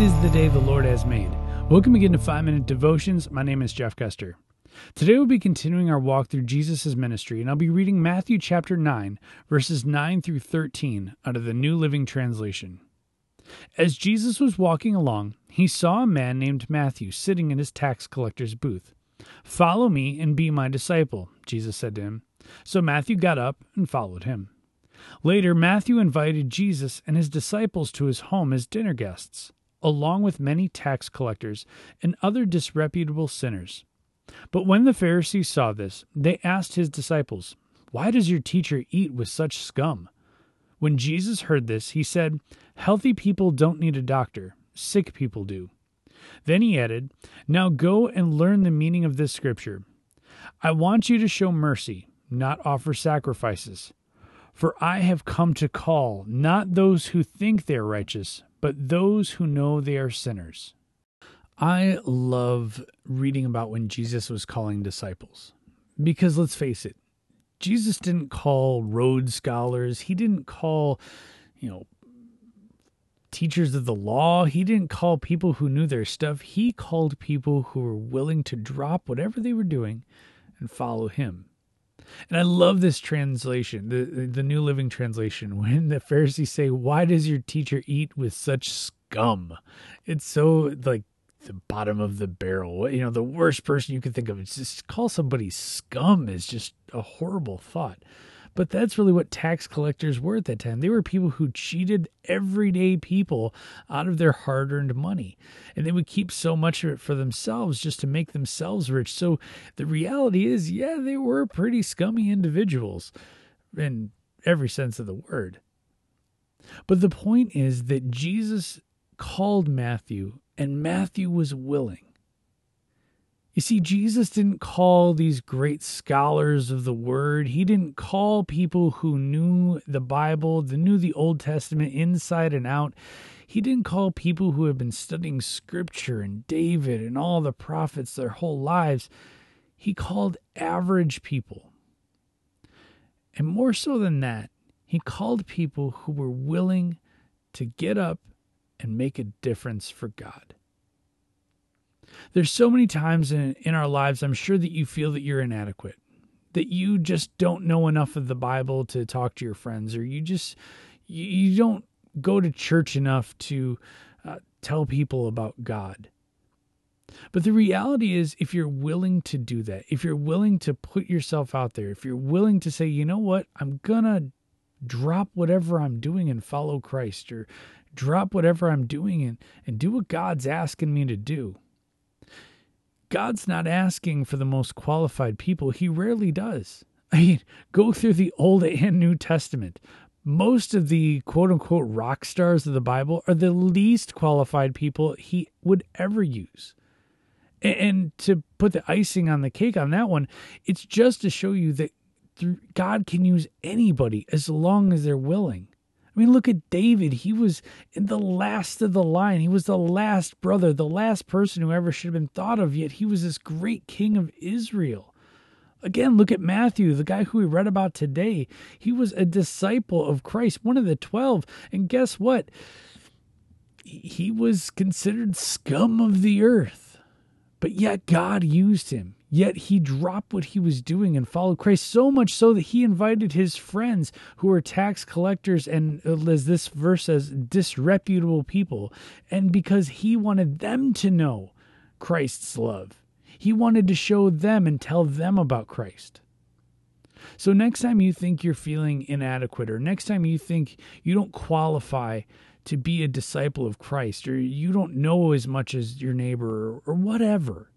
This is the day the Lord has made. Welcome again to 5-Minute Devotions. My name is Jeff Guster. Today we'll be continuing our walk through Jesus' ministry, and I'll be reading Matthew chapter 9, verses 9 through 13 out of the New Living Translation. As Jesus was walking along, he saw a man named Matthew sitting in his tax collector's booth. "Follow me and be my disciple," Jesus said to him. So Matthew got up and followed him. Later, Matthew invited Jesus and his disciples to his home as dinner guests, along with many tax collectors and other disreputable sinners. But when the Pharisees saw this, they asked his disciples, "Why does your teacher eat with such scum?" When Jesus heard this, he said, "Healthy people don't need a doctor, sick people do." Then he added, "Now go and learn the meaning of this scripture. I want you to show mercy, not offer sacrifices. For I have come to call not those who think they are righteous, but those who know they are sinners." I love reading about when Jesus was calling disciples, because let's face it, Jesus didn't call Rhodes scholars. He didn't call, teachers of the law. He didn't call people who knew their stuff. He called people who were willing to drop whatever they were doing and follow him. And I love this translation, the New Living Translation, when the Pharisees say, "Why does your teacher eat with such scum?" It's so like the bottom of the barrel. The worst person you could think of. It's just call somebody scum is just a horrible thought. But that's really what tax collectors were at that time. They were people who cheated everyday people out of their hard-earned money. And they would keep so much of it for themselves just to make themselves rich. So the reality is, they were pretty scummy individuals in every sense of the word. But the point is that Jesus called Matthew, and Matthew was willing. You see, Jesus didn't call these great scholars of the Word. He didn't call people who knew the Bible, that knew the Old Testament inside and out. He didn't call people who had been studying Scripture and David and all the prophets their whole lives. He called average people. And more so than that, he called people who were willing to get up and make a difference for God. There's so many times in our lives, I'm sure that you feel that you're inadequate, that you just don't know enough of the Bible to talk to your friends, or you don't go to church enough to tell people about God. But the reality is, if you're willing to do that, if you're willing to put yourself out there, if you're willing to say, you know what, I'm going to drop whatever I'm doing and follow Christ, or drop whatever I'm doing and do what God's asking me to do. God's not asking for the most qualified people. He rarely does. Go through the Old and New Testament. Most of the quote-unquote rock stars of the Bible are the least qualified people he would ever use. And to put the icing on the cake on that one, it's just to show you that God can use anybody as long as they're willing. Look at David. He was in the last of the line. He was the last brother, the last person who ever should have been thought of, yet he was this great king of Israel. Again, look at Matthew, the guy who we read about today. He was a disciple of Christ, one of the 12. And guess what? He was considered scum of the earth. But yet God used him. Yet he dropped what he was doing and followed Christ, so much so that he invited his friends who were tax collectors and, as this verse says, disreputable people. And because he wanted them to know Christ's love, he wanted to show them and tell them about Christ. So next time you think you're feeling inadequate, or next time you think you don't qualify to be a disciple of Christ, or you don't know as much as your neighbor, or whatever,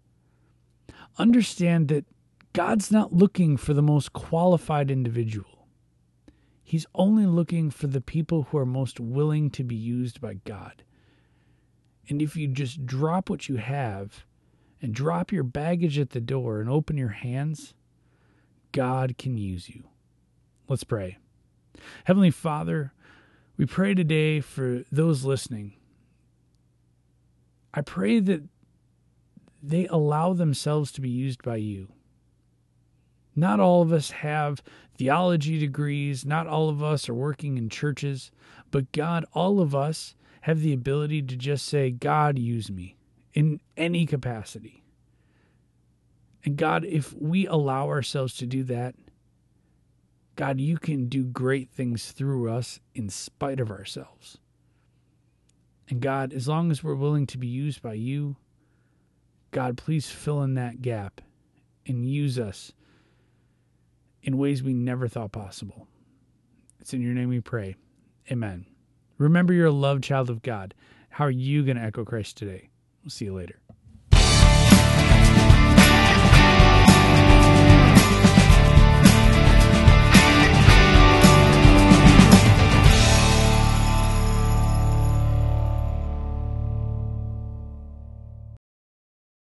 understand that God's not looking for the most qualified individual. He's only looking for the people who are most willing to be used by God. And if you just drop what you have and drop your baggage at the door and open your hands, God can use you. Let's pray. Heavenly Father, we pray today for those listening. I pray that they allow themselves to be used by you. Not all of us have theology degrees. Not all of us are working in churches. But God, all of us have the ability to just say, God, use me in any capacity. And God, if we allow ourselves to do that, God, you can do great things through us in spite of ourselves. And God, as long as we're willing to be used by you, God, please fill in that gap and use us in ways we never thought possible. It's in your name we pray. Amen. Remember, you're a loved child of God. How are you going to echo Christ today? We'll see you later.